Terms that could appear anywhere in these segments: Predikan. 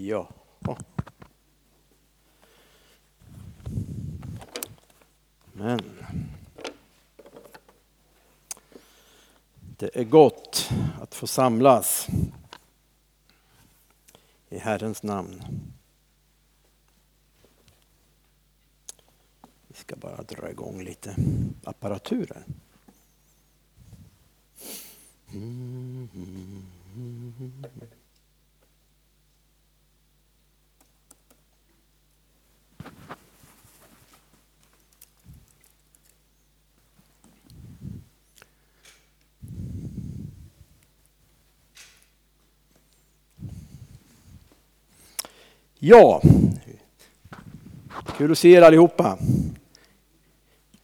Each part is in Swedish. Ja. Men det är gott att få samlas i Herrens namn. Vi ska bara dra igång lite apparaturer. Ja, kul att se er allihopa.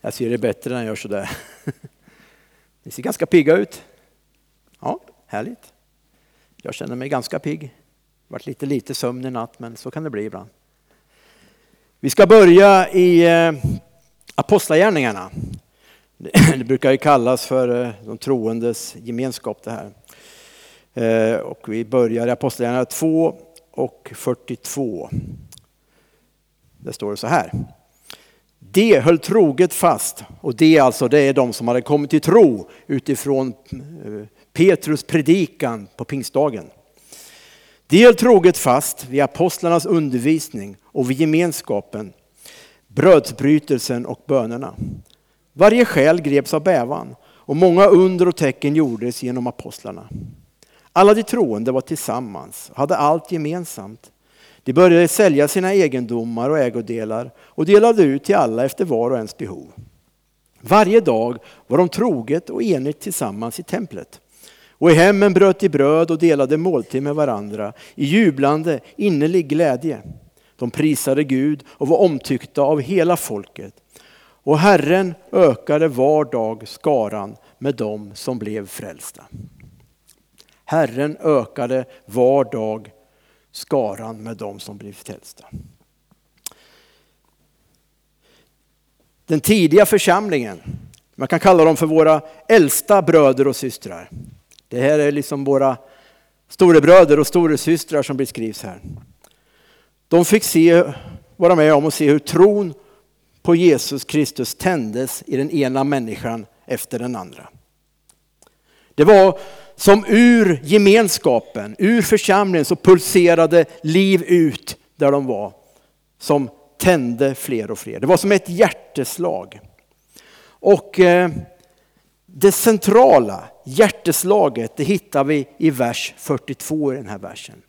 Jag ser det bättre när jag gör sådär. Ni ser ganska pigga ut. Ja, härligt. Jag känner mig ganska pigg. Vart lite sömn i natt, men så kan det bli ibland. Vi ska börja i apostlagärningarna. Det brukar ju kallas för de troendes gemenskap det här. Och vi börjar i apostlagärningarna 2 och 42. Där står det så här. De höll troget fast. Och det är de som hade kommit till tro utifrån Petrus predikan på pingstdagen. De höll troget fast vid apostlarnas undervisning och vid gemenskapen, brödsbrytelsen och bönerna. Varje själ greps av bävan och många under och tecken gjordes genom apostlarna. Alla de troende var tillsammans och hade allt gemensamt. De började sälja sina egendomar och ägodelar och delade ut till alla efter var och ens behov. Varje dag var de troget och enigt tillsammans i templet. Och i hemmen bröt de bröd och delade måltid med varandra i jublande, innerlig glädje. De prisade Gud och var omtyckta av hela folket. Och Herren ökade var dag skaran med dem som blev frälsta. Herren ökade var dag skaran med dem som blev frälsta. Den tidiga församlingen, man kan kalla dem för våra äldsta bröder och systrar. Det här är liksom våra storebröder och storesystrar som beskrivs här. De fick vara med om och se hur tron på Jesus Kristus tändes i den ena människan efter den andra. Det var som ur gemenskapen, ur församlingen, så pulserade liv ut där de var. Som tände fler och fler. Det var som ett hjärteslag. Och det centrala hjärteslaget, det hittar vi i vers 42 i den här versen.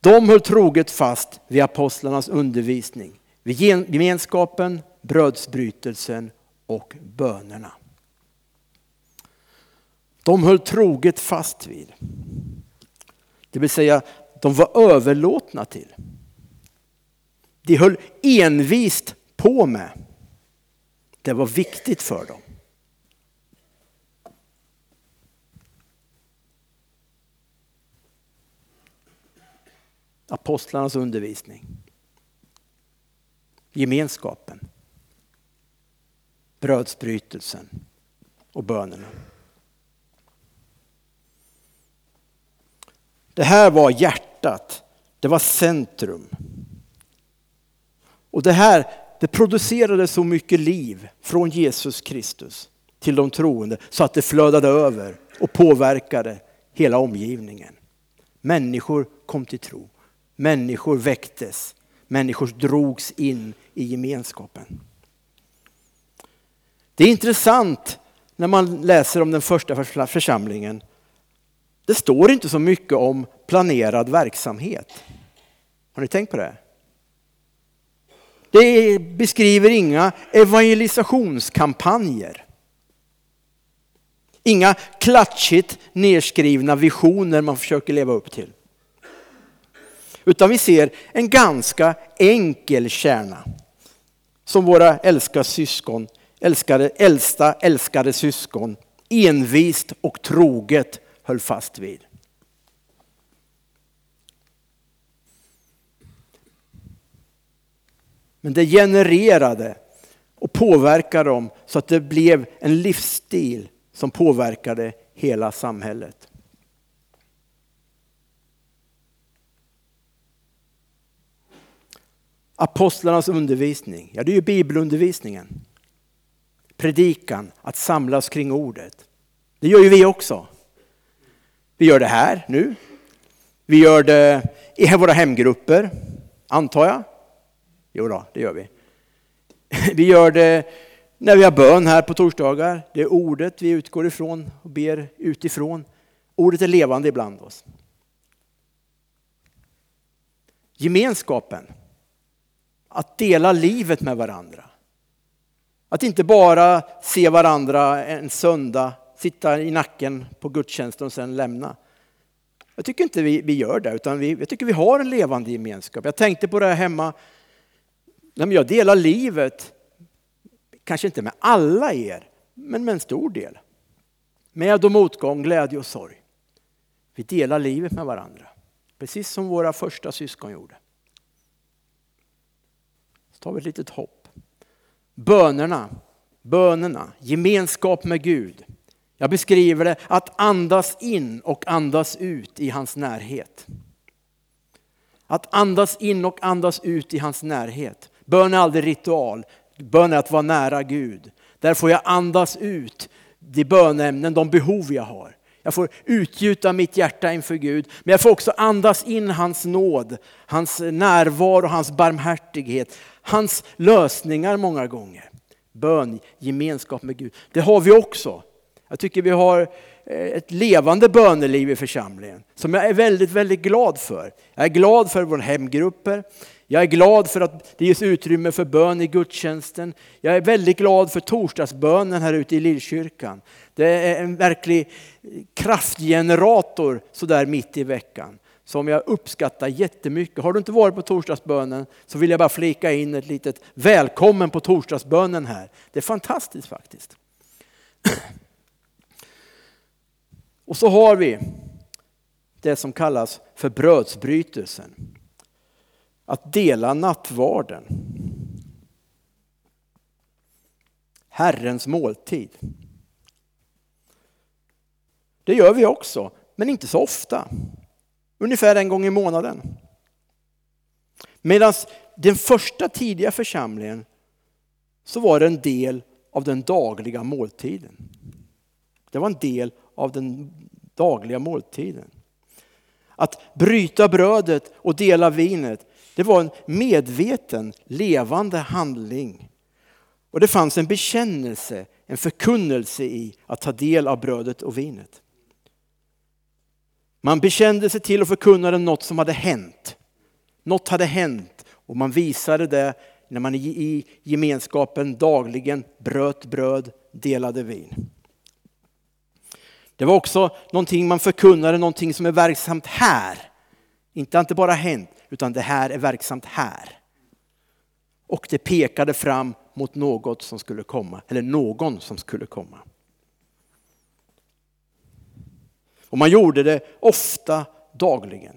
De höll troget fast vid apostlarnas undervisning, vid gemenskapen, brödsbrytelsen och bönerna. De höll troget fast vid. Det vill säga, de var överlåtna till. De höll envist på med. Det var viktigt för dem. Apostlarnas undervisning. Gemenskapen. Brödsbrytelsen. Och bönerna. Det här var hjärtat. Det var centrum. Och det producerade så mycket liv från Jesus Kristus till de troende så att det flödade över och påverkade hela omgivningen. Människor kom till tro. Människor väcktes. Människor drogs in i gemenskapen. Det är intressant när man läser om den första församlingen. Det står inte så mycket om planerad verksamhet. Har ni tänkt på det? Det beskriver inga evangelisationskampanjer. Inga klatschigt nedskrivna visioner man försöker leva upp till. Utan vi ser en ganska enkel kärna. Som våra äldsta älskade syskon envist och troget höll fast vid. Men det genererade och påverkade dem så att det blev en livsstil som påverkade hela samhället. Apostlarnas undervisning, ja det är ju bibelundervisningen. Predikan, att samlas kring ordet. Det gör ju vi också. Vi gör det här nu. Vi gör det i våra hemgrupper, antar jag. Jo då, det gör vi. Vi gör det när vi har bön här på torsdagar. Det är ordet vi utgår ifrån och ber utifrån. Ordet är levande ibland oss. Gemenskapen. Att dela livet med varandra. Att inte bara se varandra en söndag, sitta i nacken på gudstjänsten och sen lämna. Jag tycker inte vi gör det, utan jag tycker vi har en levande gemenskap. Jag tänkte på det här hemma. Nej, men jag delar livet, kanske inte med alla er, men med en stor del. Med och motgång, glädje och sorg. Vi delar livet med varandra. Precis som våra första syskon gjorde. Så tar vi ett litet hopp. Bönerna, gemenskap med Gud. Jag beskriver det att andas in och andas ut i hans närhet. Att andas in och andas ut i hans närhet. Bön är aldrig ritual. Bön är att vara nära Gud. Där får jag andas ut de bönämnen, de behov jag har. Jag får utgjuta mitt hjärta inför Gud. Men jag får också andas in hans nåd, hans närvaro och hans barmhärtighet. Hans lösningar många gånger. Bön, gemenskap med Gud. Det har vi också. Jag tycker vi har ett levande böneliv i församlingen som jag är väldigt, väldigt glad för. Jag är glad för våra hemgrupper. Jag är glad för att det ges utrymme för bön i gudstjänsten. Jag är väldigt glad för torsdagsbönen här ute i Lillkyrkan. Det är en verklig kraftgenerator så där mitt i veckan som jag uppskattar jättemycket. Har du inte varit på torsdagsbönen så vill jag bara flika in ett litet välkommen på torsdagsbönen här. Det är fantastiskt faktiskt. Och så har vi det som kallas för brödsbrytelsen. Att dela nattvarden. Herrens måltid. Det gör vi också, men inte så ofta. Ungefär en gång i månaden. Medan den första tidiga församlingen så var det en del av den dagliga måltiden. Det var en del av den dagliga måltiden. Att bryta brödet och dela vinet, det var en medveten, levande handling. Och det fanns en bekännelse, en förkunnelse i att ta del av brödet och vinet. Man bekände sig till och förkunnade något som hade hänt. Något hade hänt och man visade det när man i gemenskapen dagligen bröt bröd, delade vin. Det var också någonting man förkunnade, någonting som är verksamt här. Inte bara hänt, utan det här är verksamt här. Och det pekade fram mot något som skulle komma, eller någon som skulle komma. Och man gjorde det ofta dagligen.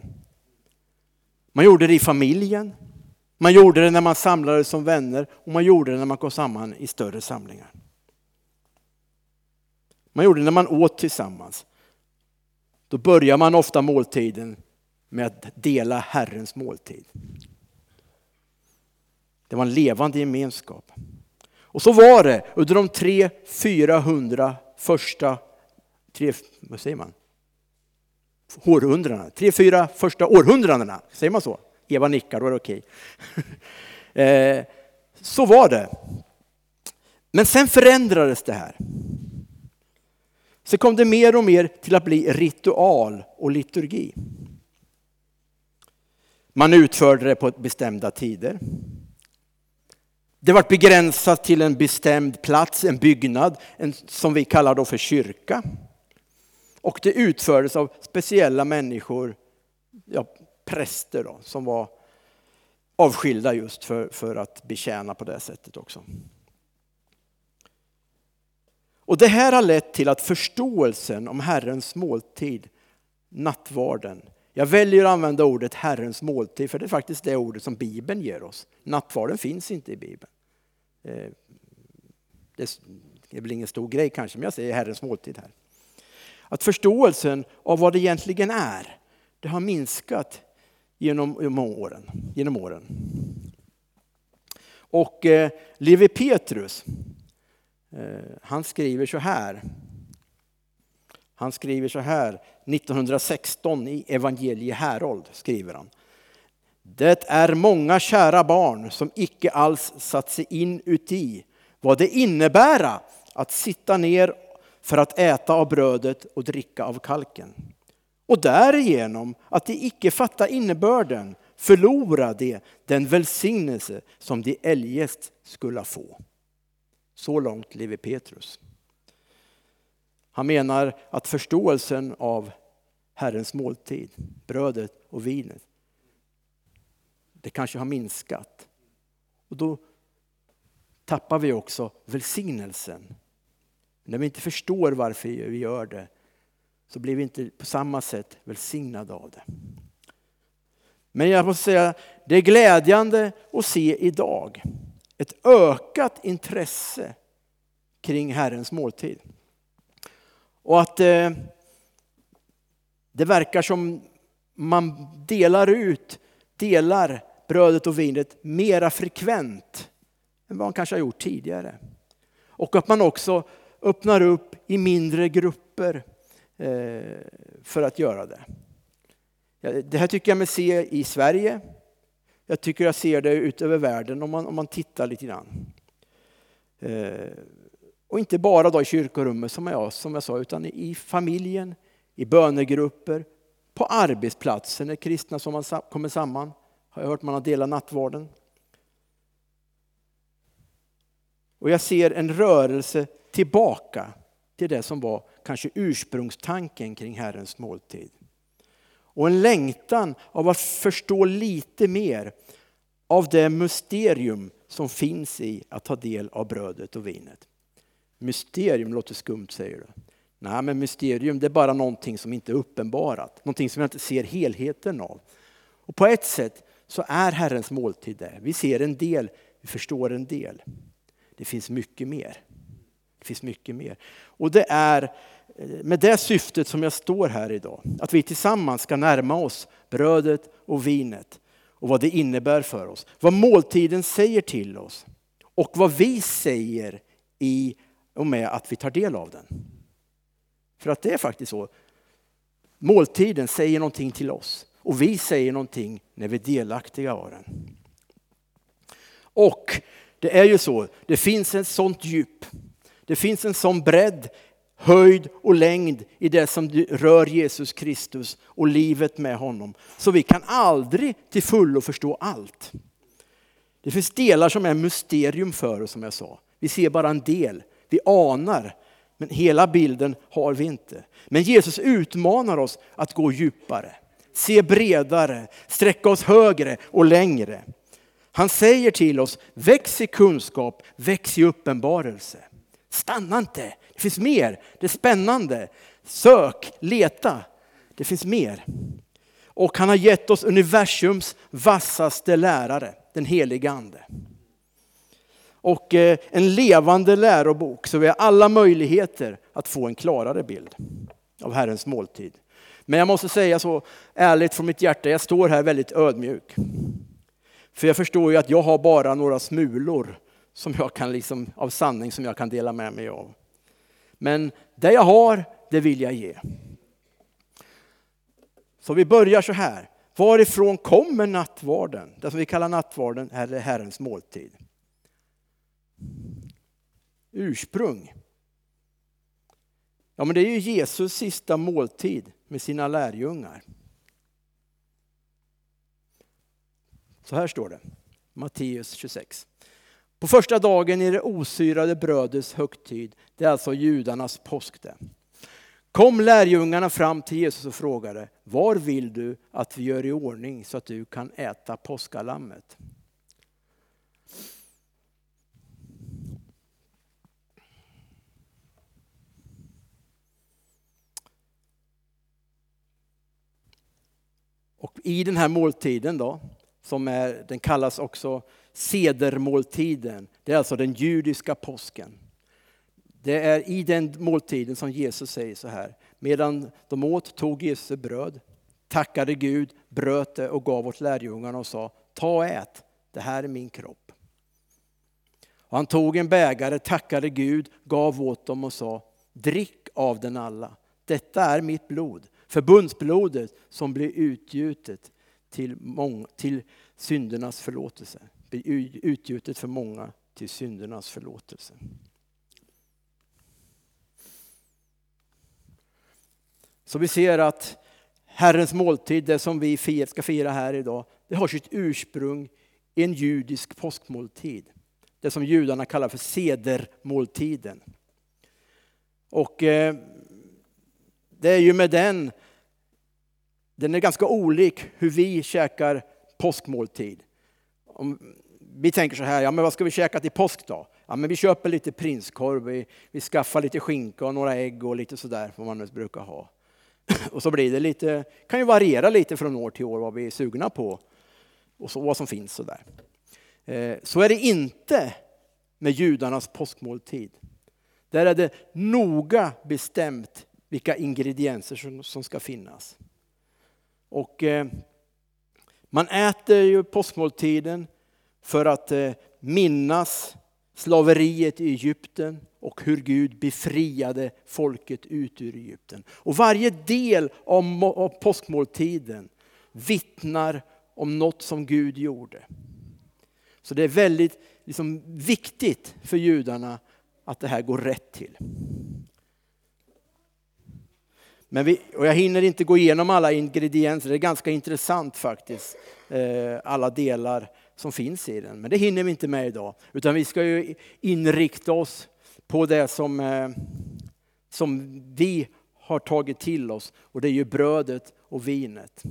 Man gjorde det i familjen. Man gjorde det när man samlades som vänner. Och man gjorde det när man kom samman i större samlingar. Man gjorde det när man åt tillsammans. Då börjar man ofta måltiden med att dela Herrens måltid. Det var en levande gemenskap. Och så var det under de 3-4 första århundradena. Säger man så? Eva nickar, då är det okej. Så var det. Men sen förändrades det här. Så kom det mer och mer till att bli ritual och liturgi. Man utförde det på bestämda tider. Det var begränsat till en bestämd plats, en byggnad, som vi kallar då för kyrka. Och det utfördes av speciella människor, präster då, som var avskilda just för att betjäna på det sättet också. Och det här har lett till att förståelsen om Herrens måltid, nattvarden. Jag väljer att använda ordet Herrens måltid för det är faktiskt det ordet som Bibeln ger oss. Nattvarden finns inte i Bibeln. Det är väl ingen stor grej kanske, men jag säger Herrens måltid här. Att förståelsen av vad det egentligen är, det har minskat genom åren. Och Levi Petrus, han skriver så här. 1916 i Evangelie Herold skriver han: det är många kära barn som icke alls satt sig in uti vad det innebära att sitta ner för att äta av brödet och dricka av kalken. Och därigenom att de icke fattar innebörden förlorar de den välsignelse som de eljest skulle få. Så långt Levi Petrus. Han menar att förståelsen av Herrens måltid, brödet och vinet, det kanske har minskat. Och då tappar vi också välsignelsen. När vi inte förstår varför vi gör det, så blir vi inte på samma sätt välsignade av det. Men jag måste säga, det är glädjande att se idag ett ökat intresse kring Herrens måltid. Och att det verkar som man delar brödet och vinet mera frekvent än vad man kanske har gjort tidigare. Och att man också öppnar upp i mindre grupper för att göra det. Det här tycker jag mig se i Sverige. Jag tycker jag ser det ut över världen om man tittar lite grann. Och inte bara då i kyrkorummet som jag sa, utan i familjen, i bönegrupper, på arbetsplatsen när kristna som man kommer samman. Har jag hört man har delat nattvarden. Och jag ser en rörelse tillbaka till det som var kanske ursprungstanken kring Herrens måltid. Och en längtan av att förstå lite mer av det mysterium som finns i att ta del av brödet och vinet. Mysterium låter skumt, säger du. Nej, men mysterium, det är bara någonting som inte är uppenbarat. Någonting som jag inte ser helheten av. Och på ett sätt så är Herrens måltid det. Vi ser en del, vi förstår en del. Det finns mycket mer. Och det är med det syftet som jag står här idag. Att vi tillsammans ska närma oss brödet och vinet. Och vad det innebär för oss. Vad måltiden säger till oss. Och vad vi säger i och med att vi tar del av den. För att det är faktiskt så. Måltiden säger någonting till oss. Och vi säger någonting när vi är delaktiga av den. Och det är ju så. Det finns ett sånt djup. Det finns en sån bredd, höjd och längd i det som rör Jesus Kristus och livet med honom. Så vi kan aldrig till fullo förstå allt. Det finns delar som är mysterium för oss, som jag sa. Vi ser bara en del. Vi anar. Men hela bilden har vi inte. Men Jesus utmanar oss att gå djupare. Se bredare. Sträcka oss högre och längre. Han säger till oss: väx i kunskap, väx i uppenbarelse. Stanna inte. Det finns mer. Det är spännande. Sök, leta. Det finns mer. Och han har gett oss universums vassaste lärare, den helige ande. Och en levande lärobok, så vi har alla möjligheter att få en klarare bild av Herrens måltid. Men jag måste säga så ärligt från mitt hjärta, jag står här väldigt ödmjuk. För jag förstår ju att jag har bara några smulor som jag kan av sanning som jag kan dela med mig av. Men det jag har, det vill jag ge. Så vi börjar så här. Varifrån kommer nattvarden? Det som vi kallar nattvarden är Herrens måltid. Ursprung. Ja, men det är ju Jesus sista måltid med sina lärjungar. Så här står det. Matteus 26. På första dagen i det osyrade brödets högtid, det är alltså judarnas påsk det, kom lärjungarna fram till Jesus och frågade: var vill du att vi gör i ordning så att du kan äta påskalammet? Och i den här måltiden då, den kallas också sedermåltiden. Det är alltså den judiska påsken. Det är i den måltiden som Jesus säger så här: medan de åt tog Jesus bröd, tackade Gud, bröt det och gav åt lärjungarna och sa: ta och ät, det här är min kropp. Och han tog en bägare, tackade Gud, gav åt dem och sa: drick av den alla. Detta är mitt blod, förbundsblodet som blir utgjutet till syndernas förlåtelse. Utgjutet för många till syndernas förlåtelse. Så vi ser att Herrens måltid, det som vi ska fira här idag, det har sitt ursprung i en judisk påskmåltid. Det som judarna kallar för sedermåltiden. Och det är ju med den är ganska olik hur vi käkar påskmåltid. Om vi tänker så här, ja men vad ska vi käka till påsk då? Ja men vi köper lite prinskorv, vi skaffar lite skinka och några ägg och lite sådär vad man nu brukar ha. Och så blir det lite, kan ju variera lite från år till år vad vi är sugna på och så vad som finns sådär. Så är det inte med judarnas påskmåltid. Där är det noga bestämt vilka ingredienser som ska finnas. Och man äter ju påskmåltiden för att minnas slaveriet i Egypten och hur Gud befriade folket ut ur Egypten. Och varje del av påskmåltiden vittnar om något som Gud gjorde. Så det är väldigt viktigt för judarna att det här går rätt till. Men och jag hinner inte gå igenom alla ingredienser. Det är ganska intressant faktiskt. Alla delar som finns i den. Men det hinner vi inte med idag. Utan vi ska ju inrikta oss på det som vi har tagit till oss. Och det är ju brödet och vinet.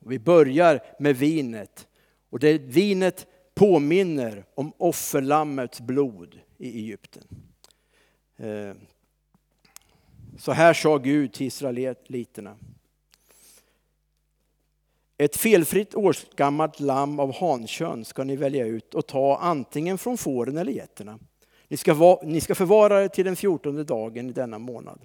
Och vi börjar med vinet. Och det vinet påminner om offerlammets blod i Egypten. Så här sa Gud till israeliterna: ett felfritt årsgammalt lamm av hankön ska ni välja ut och ta antingen från fåren eller getterna. Ni ska förvara det till den 14:e dagen i denna månad.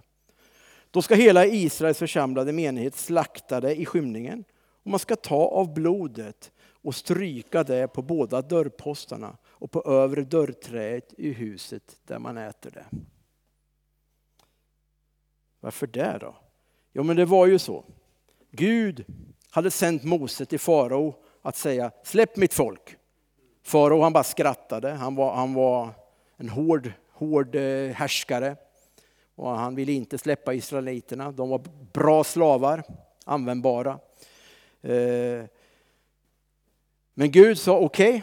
Då ska hela Israels församlade menighet slakta det i skymningen. Och man ska ta av blodet och stryka det på båda dörrpostarna och på övre dörrträet i huset där man äter det. Varför det då? Jo, men det var ju så. Gud hade sänt Mose till farao att säga: släpp mitt folk. Farao, han bara skrattade. Han var en hård härskare. Och han ville inte släppa israeliterna. De var bra slavar, användbara. Men Gud sa okej.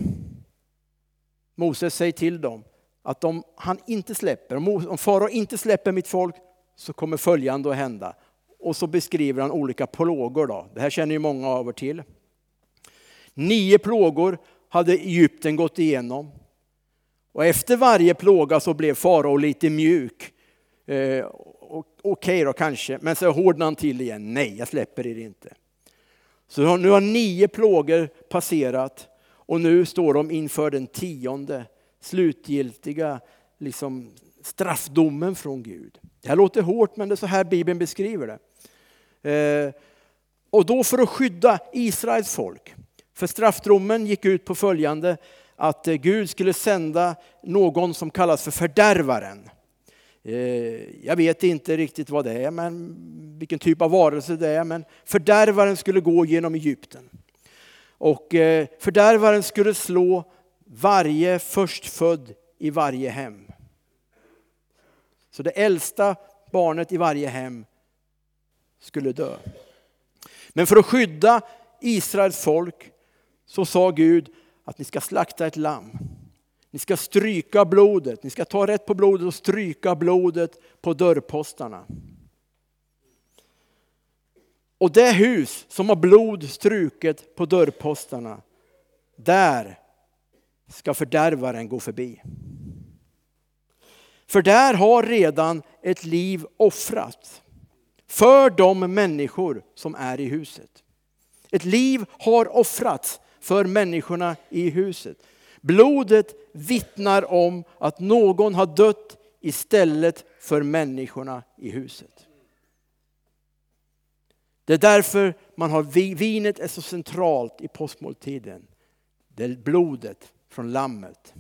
Mose säger till dem att om farao inte släpper mitt folk, så kommer följande att hända. Och så beskriver han olika plågor då. Det här känner ju många av er till. 9 plågor hade Egypten gått igenom. Och efter varje plåga så blev farao lite mjuk. Okej då kanske. Men så hårdnade han till igen. Nej, jag släpper er inte. Så nu har 9 plågor passerat. Och nu står de inför den 10:e slutgiltiga straffdomen från Gud. Det här låter hårt, men det är så här Bibeln beskriver det. Och då för att skydda Israels folk. För straffdomen gick ut på följande: att Gud skulle sända någon som kallas för fördärvaren. Jag vet inte riktigt vad det är, men vilken typ av varelse det är. Men fördärvaren skulle gå genom Egypten. Och fördärvaren skulle slå varje förstfödd i varje hem. Så det äldsta barnet i varje hem skulle dö. Men för att skydda Israels folk så sa Gud att ni ska slakta ett lamm. Ni ska stryka blodet. Ni ska ta rätt på blodet och stryka blodet på dörrpostarna. Och det hus som har blod struket på dörrpostarna, där ska fördärvaren gå förbi. För där har redan ett liv offrats för de människor som är i huset. Ett liv har offrats för människorna i huset. Blodet vittnar om att någon har dött istället för människorna i huset. Det är därför vinet är så centralt i påskmåltiden. Det är blodet från lammet.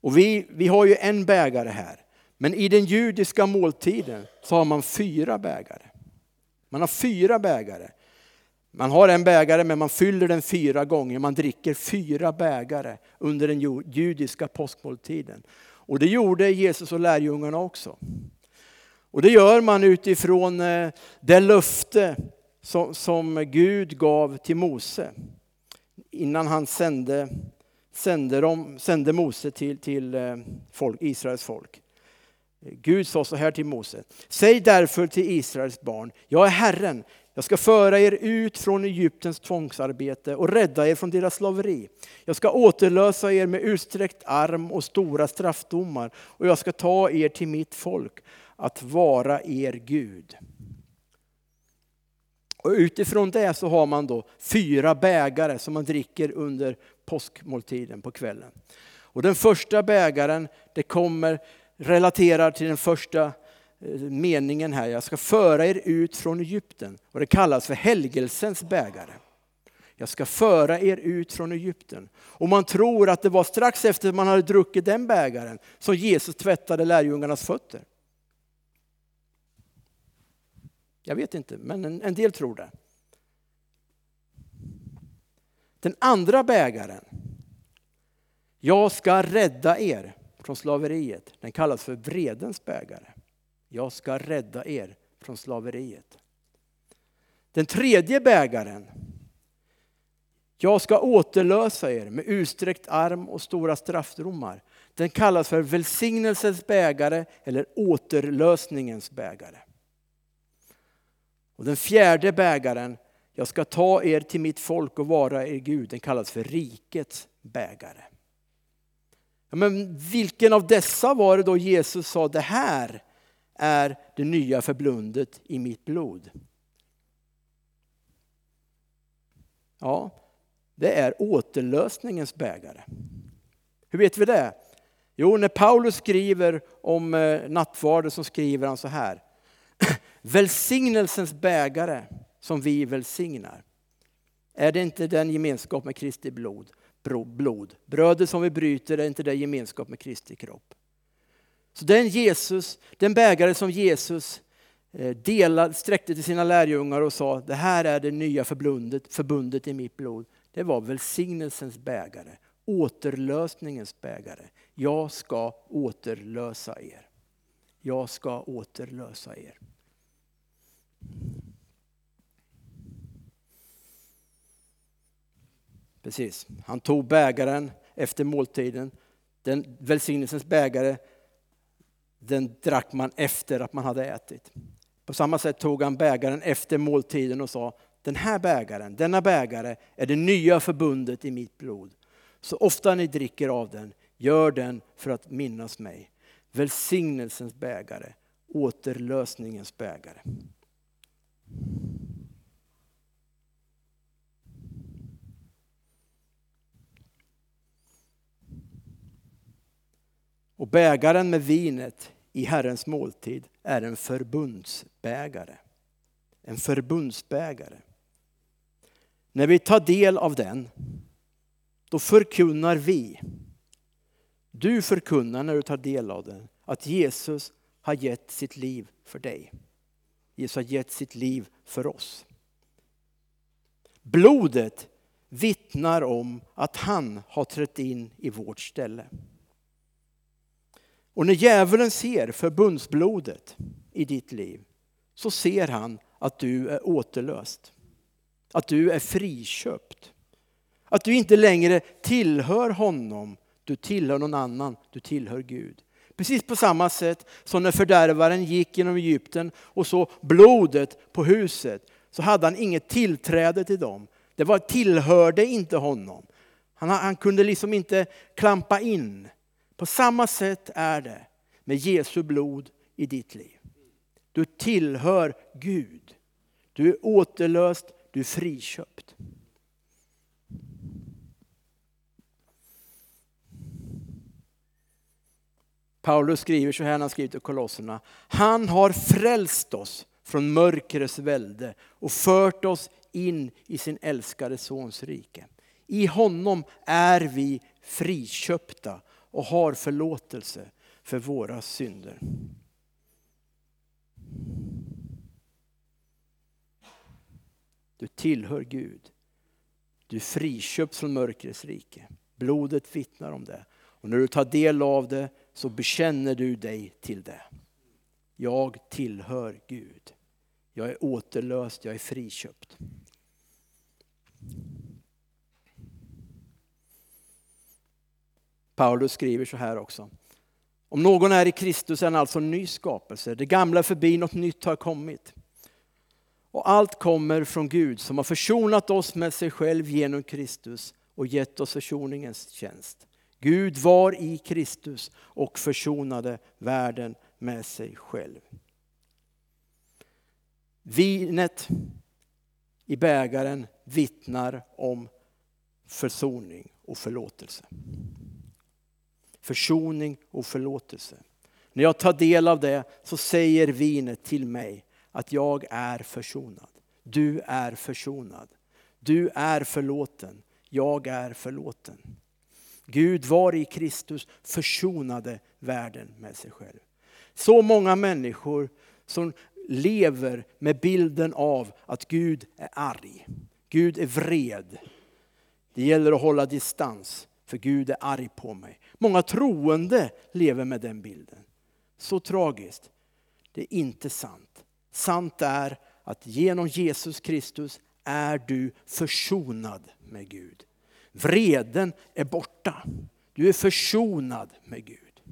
Och vi har ju en bägare här. Men i den judiska måltiden så har man 4 bägare. Man har 4 bägare. Man har en bägare men man fyller den 4 gånger. Man dricker 4 bägare under den judiska påskmåltiden. Och det gjorde Jesus och lärjungarna också. Och det gör man utifrån det löfte som Gud gav till Mose. Innan han sände Mose till folk, Israels folk. Gud sa så här till Mose: säg därför till Israels barn, jag är Herren, jag ska föra er ut från Egyptens tvångsarbete och rädda er från deras slaveri. Jag ska återlösa er med utsträckt arm och stora straffdomar, och jag ska ta er till mitt folk att vara er Gud. Och utifrån det så har man då 4 bägare som man dricker under påskmåltiden på kvällen. Och den första bägaren, det kommer relaterar till den första meningen här. Jag ska föra er ut från Egypten. Och det kallas för helgelsens bägare. Jag ska föra er ut från Egypten. Och man tror att det var strax efter man hade druckit den bägaren som Jesus tvättade lärjungarnas fötter. Jag vet inte, men en del tror det. Den andra bägaren. Jag ska rädda er från slaveriet. Den kallas för vredens bägare. Jag ska rädda er från slaveriet. Den tredje bägaren. Jag ska återlösa er med utsträckt arm och stora straffdomar. Den kallas för välsignelsens bägare eller återlösningens bägare. Och den fjärde bägaren. Jag ska ta er till mitt folk och vara er Gud. Den kallas för rikets bägare. Men vilken av dessa var det då Jesus sa: det här är det nya förbundet i mitt blod? Ja, det är återlösningens bägare. Hur vet vi det? Jo, när Paulus skriver om nattvarden så skriver han så här: välsignelsens bägare som vi välsignar. Är det inte den gemenskap med Kristi blod? Brödet som vi bryter, är inte det gemenskap med Kristi kropp? Så den bägare som Jesus delade, sträckte till sina lärjungar och sa: det här är det nya förbundet i mitt blod. Det var välsignelsens bägare, återlösningens bägare. Jag ska återlösa er. Jag ska återlösa er. Precis. Han tog bägaren efter måltiden. Den välsignelsens bägare, den drack man efter att man hade ätit. På samma sätt tog han bägaren efter måltiden och sa: den här bägaren, denna bägare är det nya förbundet i mitt blod. Så ofta ni dricker av den, gör den för att minnas mig. Välsignelsens bägare, återlösningens bägare. Och bägaren med vinet i Herrens måltid är en förbundsbägare. En förbundsbägare. När vi tar del av den, då förkunnar vi. Du förkunnar när du tar del av den att Jesus har gett sitt liv för dig. Jesus har gett sitt liv för oss. Blodet vittnar om att han har trätt in i vårt ställe. Och när djävulen ser förbundsblodet i ditt liv så ser han att du är återlöst. Att du är friköpt. Att du inte längre tillhör honom. Du tillhör någon annan. Du tillhör Gud. Precis på samma sätt som när fördärvaren gick genom Egypten och så blodet på huset, så hade han inget tillträde till dem. Det var tillhörde inte honom. Han kunde liksom inte klampa in. På samma sätt är det med Jesu blod i ditt liv. Du tillhör Gud. Du är återlöst, du är friköpt. Paulus skriver så här när han skriver till Kolosserna. Han har frälst oss från mörkrets välde och fört oss in i sin älskade sons rike. I honom är vi friköpta och har förlåtelse för våra synder. Du tillhör Gud. Du friköps från mörkrets rike. Blodet vittnar om det. Och när du tar del av det så bekänner du dig till det. Jag tillhör Gud. Jag är återlöst, jag är friköpt. Paulus skriver så här också. Om någon är i Kristus är han alltså en ny skapelse. Det gamla är förbi, något nytt har kommit. Och allt kommer från Gud som har försonat oss med sig själv genom Kristus och gett oss försoningens tjänst. Gud var i Kristus och försonade världen med sig själv. Vinet i bägaren vittnar om försoning och förlåtelse. Försoning och förlåtelse. När jag tar del av det så säger vinet till mig att jag är försonad. Du är försonad. Du är förlåten. Jag är förlåten. Gud var i Kristus försonade världen med sig själv. Så många människor som lever med bilden av att Gud är arg. Gud är vred. Det gäller att hålla distans för Gud är arg på mig. Många troende lever med den bilden. Så tragiskt. Det är inte sant. Sant är att genom Jesus Kristus är du försonad med Gud. Vreden är borta. Du är försonad med Gud.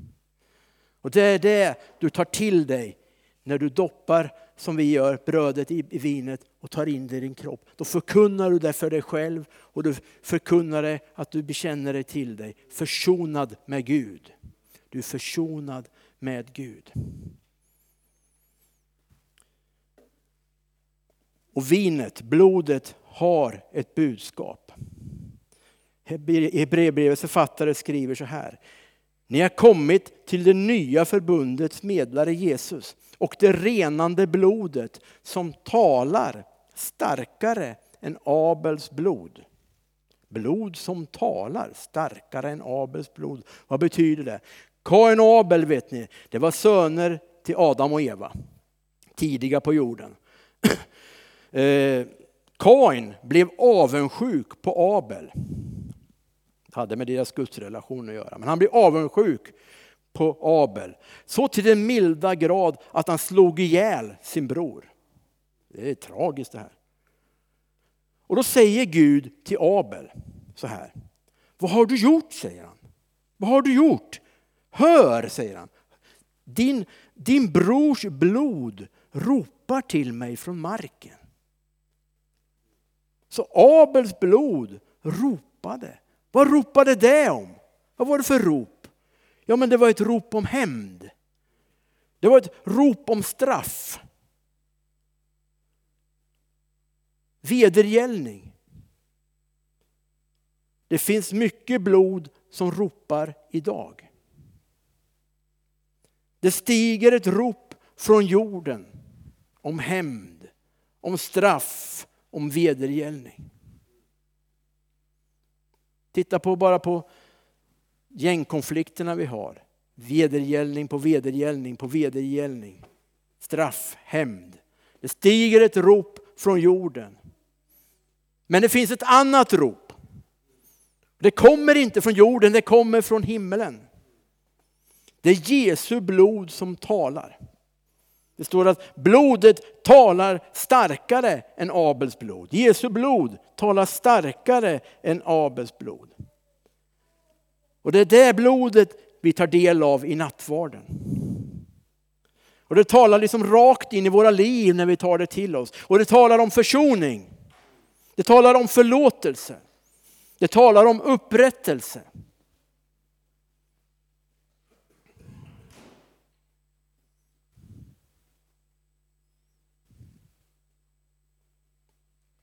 Och det är det du tar till dig när du doppar, som vi gör, brödet i vinet och tar in det i din kropp. Då förkunnar du det för dig själv och du förkunnar det att du bekänner dig till dig. Försonad med Gud. Du är försonad med Gud. Och vinet, blodet, har ett budskap. Hebreerbrevets författare skriver så här. Ni har kommit till det nya förbundets medlare Jesus och det renande blodet som talar starkare än Abels blod. Blod som talar starkare än Abels blod. Vad betyder det? Kain och Abel, vet ni, det var söner till Adam och Eva. Tidiga på jorden. Kain blev avundsjuk på Abel. Hade med deras gudsrelation att göra. Men han blev avundsjuk på Abel. Så till den milda grad att han slog ihjäl sin bror. Det är tragiskt det här. Och då säger Gud till Abel så här. Vad har du gjort, säger han. Vad har du gjort? Hör, säger han. Din brors blod ropar till mig från marken. Så Abels blod ropade. Vad ropade det om? Vad var det för rop? Ja, men det var ett rop om hämnd. Det var ett rop om straff. Vedergällning. Det finns mycket blod som ropar idag. Det stiger ett rop från jorden om hämnd, om straff, om vedergällning. Titta på bara på gängkonflikterna vi har. Vedergällning på vedergällning på vedergällning. Straff, hämnd. Det stiger ett rop från jorden. Men det finns ett annat rop. Det kommer inte från jorden, det kommer från himmelen. Det är Jesu blod som talar. Det står att blodet talar starkare än Abels blod. Jesu blod talar starkare än Abels blod. Och det är det blodet vi tar del av i nattvarden. Och det talar liksom rakt in i våra liv när vi tar det till oss. Och det talar om försoning. Det talar om förlåtelse. Det talar om upprättelse.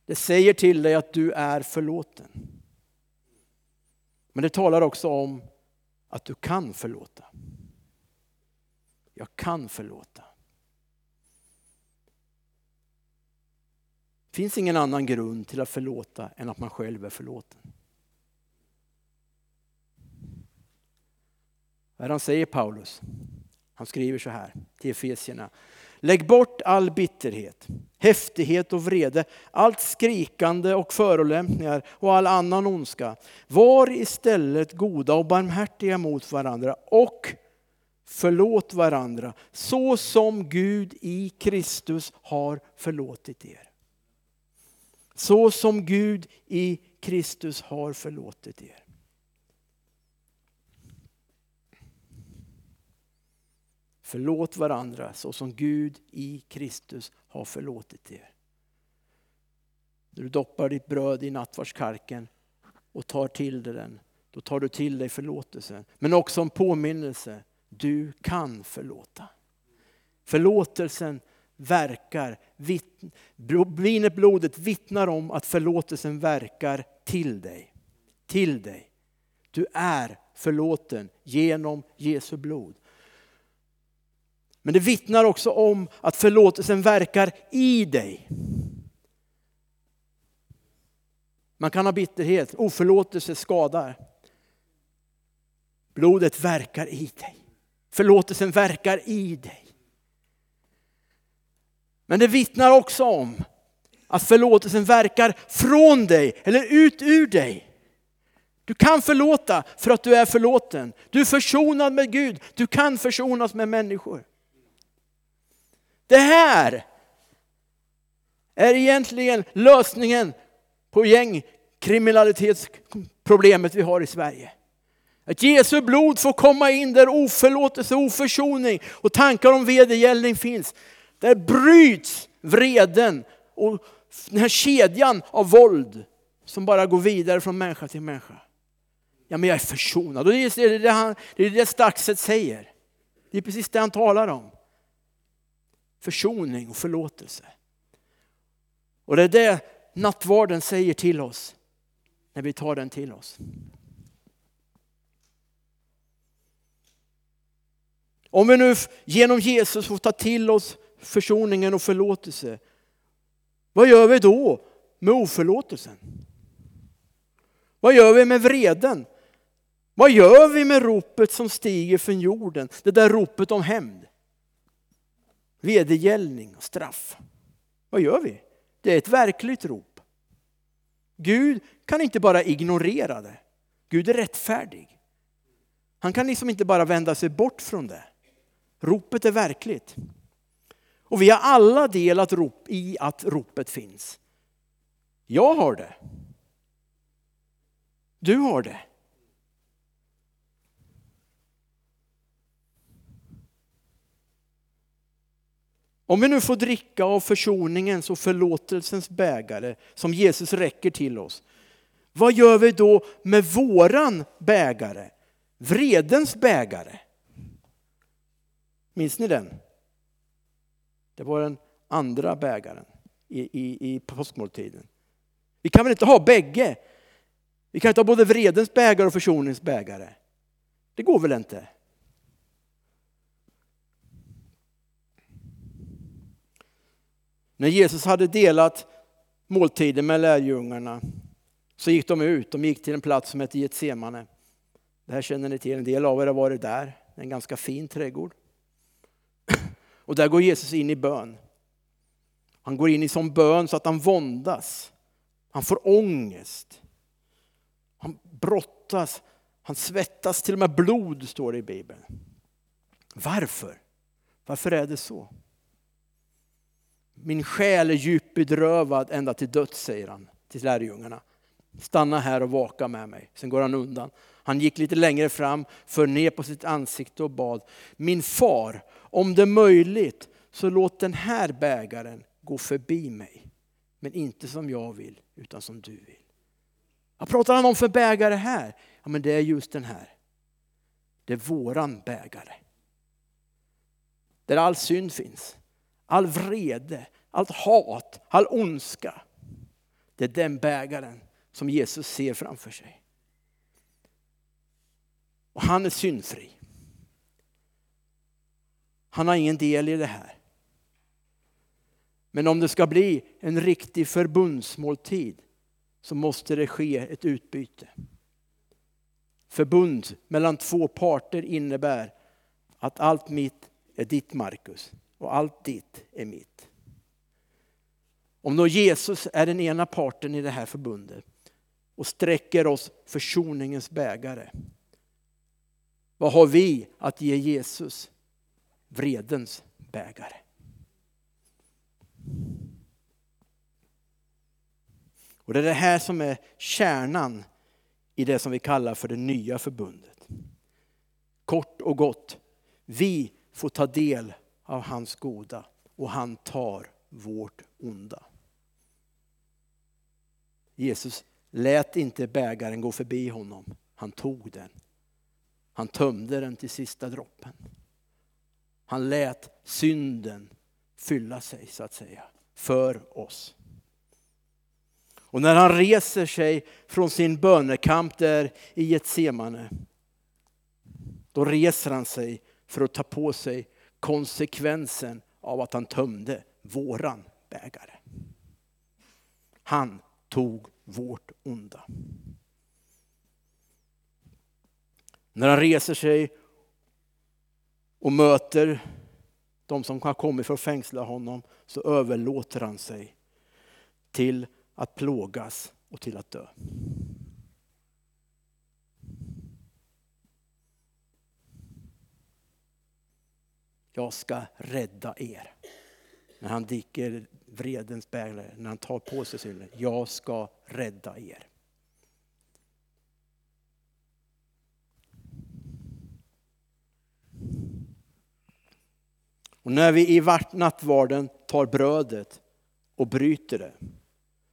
Det säger till dig att du är förlåten. Men det talar också om att du kan förlåta. Jag kan förlåta. Det finns ingen annan grund till att förlåta än att man själv är förlåten. Vad han säger Paulus? Han skriver så här till Efesierna. Lägg bort all bitterhet, häftighet och vrede, allt skrikande och förolämpningar och all annan ondska. Var istället goda och barmhärtiga mot varandra och förlåt varandra så som Gud i Kristus har förlåtit er. Så som Gud i Kristus har förlåtit er. Förlåt varandra så som Gud i Kristus har förlåtit er. När du doppar ditt bröd i nattvardskarken och tar till dig den, då tar du till dig förlåtelsen. Men också en påminnelse, du kan förlåta. Förlåtelsen verkar, vinet, blodet vittnar om att förlåtelsen verkar till dig. Till dig. Du är förlåten genom Jesu blod. Men det vittnar också om att förlåtelsen verkar i dig. Man kan ha bitterhet, oförlåtelse skadar. Blodet verkar i dig. Förlåtelsen verkar i dig. Men det vittnar också om att förlåtelsen verkar från dig eller ut ur dig. Du kan förlåta för att du är förlåten. Du är försonad med Gud. Du kan försonas med människor. Det här är egentligen lösningen på gängkriminalitetsproblemet vi har i Sverige. Att Jesu blod får komma in där oförlåtelse, oförsoning och tankar om vedergällning finns. Där bryts vreden och den här kedjan av våld som bara går vidare från människa till människa. Ja, men jag är försonad. Och det är det Staxet säger. Det är precis det han talar om. Försoning och förlåtelse. Och det är det nattvarden säger till oss när vi tar den till oss. Om vi nu genom Jesus får ta till oss försoningen och förlåtelse, vad gör vi då med oförlåtelsen? Vad gör vi med vreden? Vad gör vi med ropet som stiger från jorden? Det där ropet om hämnd. Vedergällning och straff. Vad gör vi? Det är ett verkligt rop. Gud kan inte bara ignorera det. Gud är rättfärdig. Han kan liksom inte bara vända sig bort från det. Ropet är verkligt. Och vi har alla delat rop i att ropet finns. Jag har det. Du har det. Om vi nu får dricka av försoningens och förlåtelsens bägare som Jesus räcker till oss. Vad gör vi då med våran bägare? Vredens bägare. Minns ni den? Det var den andra bägaren i påskmåltiden. Vi kan väl inte ha bägge? Vi kan inte ha både vredens bägare och försoningens bägare. Det går väl inte? När Jesus hade delat måltiden med lärjungarna så gick de ut. De gick till en plats som heter Getsemane. Det här känner ni till. En del av er har varit där. En ganska fin trädgård. Och där går Jesus in i bön. Han går in i sån bön så att han våndas. Han får ångest. Han brottas. Han svettas. Till och med blod står det i Bibeln. Varför? Varför är det så? Min själ är djupt bedrövad ända till döds, säger han till lärjungarna. Stanna här och vaka med mig. Sen går han undan. Han gick lite längre fram, för ner på sitt ansikte och bad. Min far, om det är möjligt så låt den här bägaren gå förbi mig. Men inte som jag vill, utan som du vill. Vad pratar han om för bägare här? Ja, men det är just den här. Det är våran bägare. Där all synd finns. All vrede, allt hat, all ondska. Det är den bägaren som Jesus ser framför sig. Och han är syndfri. Han har ingen del i det här. Men om det ska bli en riktig förbundsmåltid så måste det ske ett utbyte. Förbund mellan två parter innebär att allt mitt är ditt, Markus, och allt ditt är mitt. Om då Jesus är den ena parten i det här förbundet och sträcker oss försoningens bägare, vad har vi att ge Jesus? Vredens bägare. Och det är det här som är kärnan i det som vi kallar för det nya förbundet. Kort och gott, vi får ta del av hans goda och han tar vårt onda. Jesus lät inte bägaren gå förbi honom. Han tog den. Han tömde den till sista droppen. Han lät synden fylla sig, så att säga, för oss. Och när han reser sig från sin bönekamp där i Getsemane, då reser han sig för att ta på sig konsekvensen av att han tömde våran bägare. Han tog vårt onda. När han reser sig och möter de som har kommit för att fängsla honom, så överlåter han sig till att plågas och till att dö. Jag ska rädda er. När han dricker vredens bägare, när han tar på sig synden. Jag ska rädda er. Och när vi i nattvarden tar brödet och bryter det,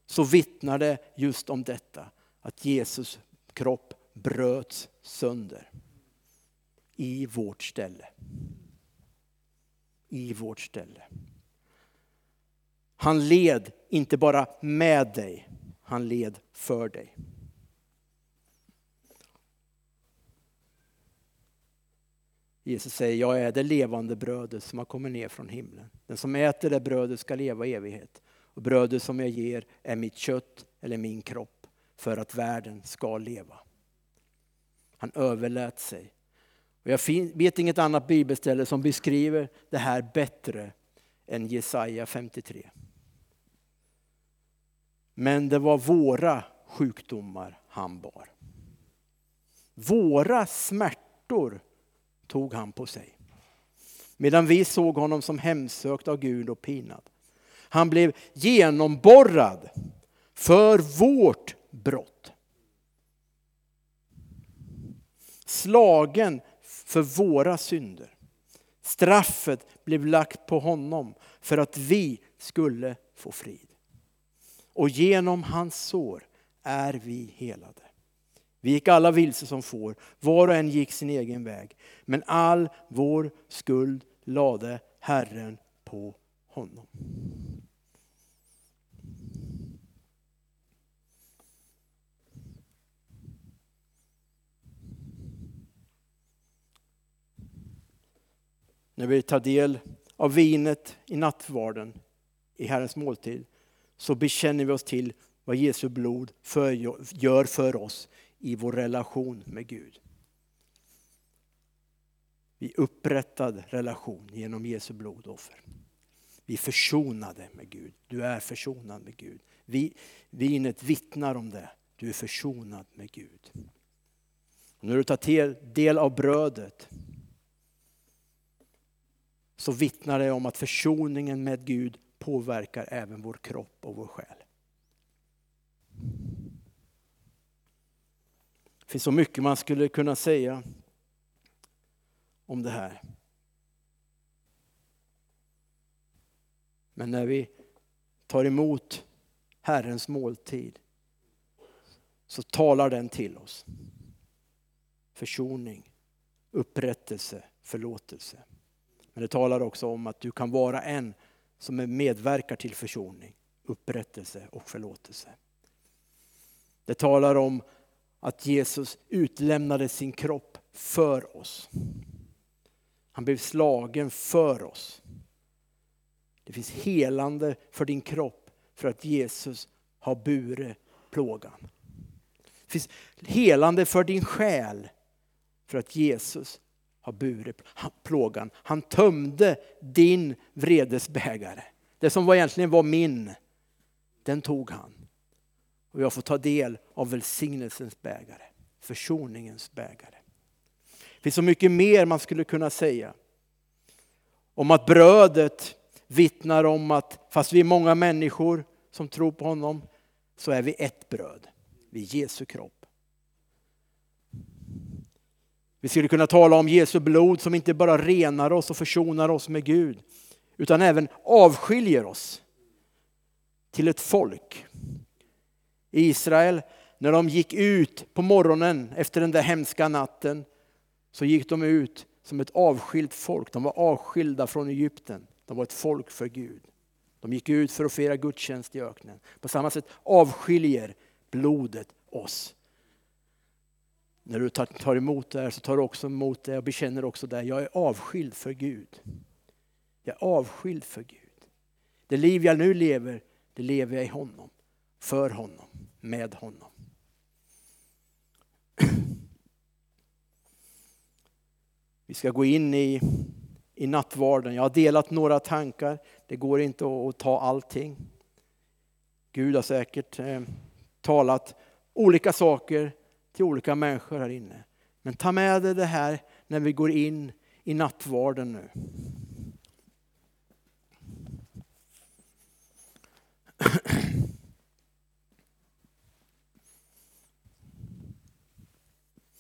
så vittnar det just om detta. Att Jesus kropp bröts sönder. I vårt ställe. I vårt ställe. Han led inte bara med dig. Han led för dig. Jesus säger, jag är det levande brödet som har kommit ner från himlen. Den som äter det brödet ska leva i evighet. Och brödet som jag ger är mitt kött eller min kropp för att världen ska leva. Han överlät sig. Och jag vet inget annat bibelställe som beskriver det här bättre än Jesaja 53. Men det var våra sjukdomar han bar. Våra smärtor tog han på sig. Medan vi såg honom som hemsökt av Gud och pinad. Han blev genomborrad för vårt brott. Slagen för våra synder. Straffet blev lagt på honom för att vi skulle få frid. Och genom hans sår är vi helade. Vi gick alla vilse som får. Var och en gick sin egen väg. Men all vår skuld lade Herren på honom. När vi tar del av vinet i nattvarden i Herrens måltid, så bekänner vi oss till vad Jesu blod gör för oss i vår relation med Gud. Vi upprättade relation genom Jesu blodoffer. Vi försonade med Gud. Du är försonad med Gud. Vinet vittnar om det. Du är försonad med Gud. Och när du tar del av brödet, så vittnar det om att försoningen med Gud påverkar även vår kropp och vår själ. Det finns så mycket man skulle kunna säga om det här. Men när vi tar emot Herrens måltid, så talar den till oss. Försoning, upprättelse, förlåtelse. Men det talar också om att du kan vara en som medverkar till försoning, upprättelse och förlåtelse. Det talar om att Jesus utlämnade sin kropp för oss. Han blev slagen för oss. Det finns helande för din kropp för att Jesus har burit plågan. Det finns helande för din själ för att Jesus har burit plågan. Han tömde din vredesbägare. Det som egentligen var min, den tog han. Och jag får ta del av välsignelsens bägare, försoningens bägare. Det finns så mycket mer man skulle kunna säga. Om att brödet vittnar om att fast vi är många människor som tror på honom så är vi ett bröd. Vi är Jesu kropp. Vi skulle kunna tala om Jesu blod som inte bara renar oss och försonar oss med Gud utan även avskiljer oss till ett folk. I Israel, när de gick ut på morgonen efter den där hemska natten, så gick de ut som ett avskilt folk. De var avskilda från Egypten. De var ett folk för Gud. De gick ut för att fira gudstjänst i öknen. På samma sätt avskiljer blodet oss. När du tar emot det här så tar du också emot det och bekänner också det. Jag är avskild för Gud. Jag är avskild för Gud. Det liv jag nu lever, det lever jag i honom. För honom, med honom. Vi ska gå in i nattvarden. Jag har delat några tankar. Det går inte att ta allting. Gud har säkert talat olika saker till olika människor här inne. Men ta med dig det här när vi går in i nattvarden nu.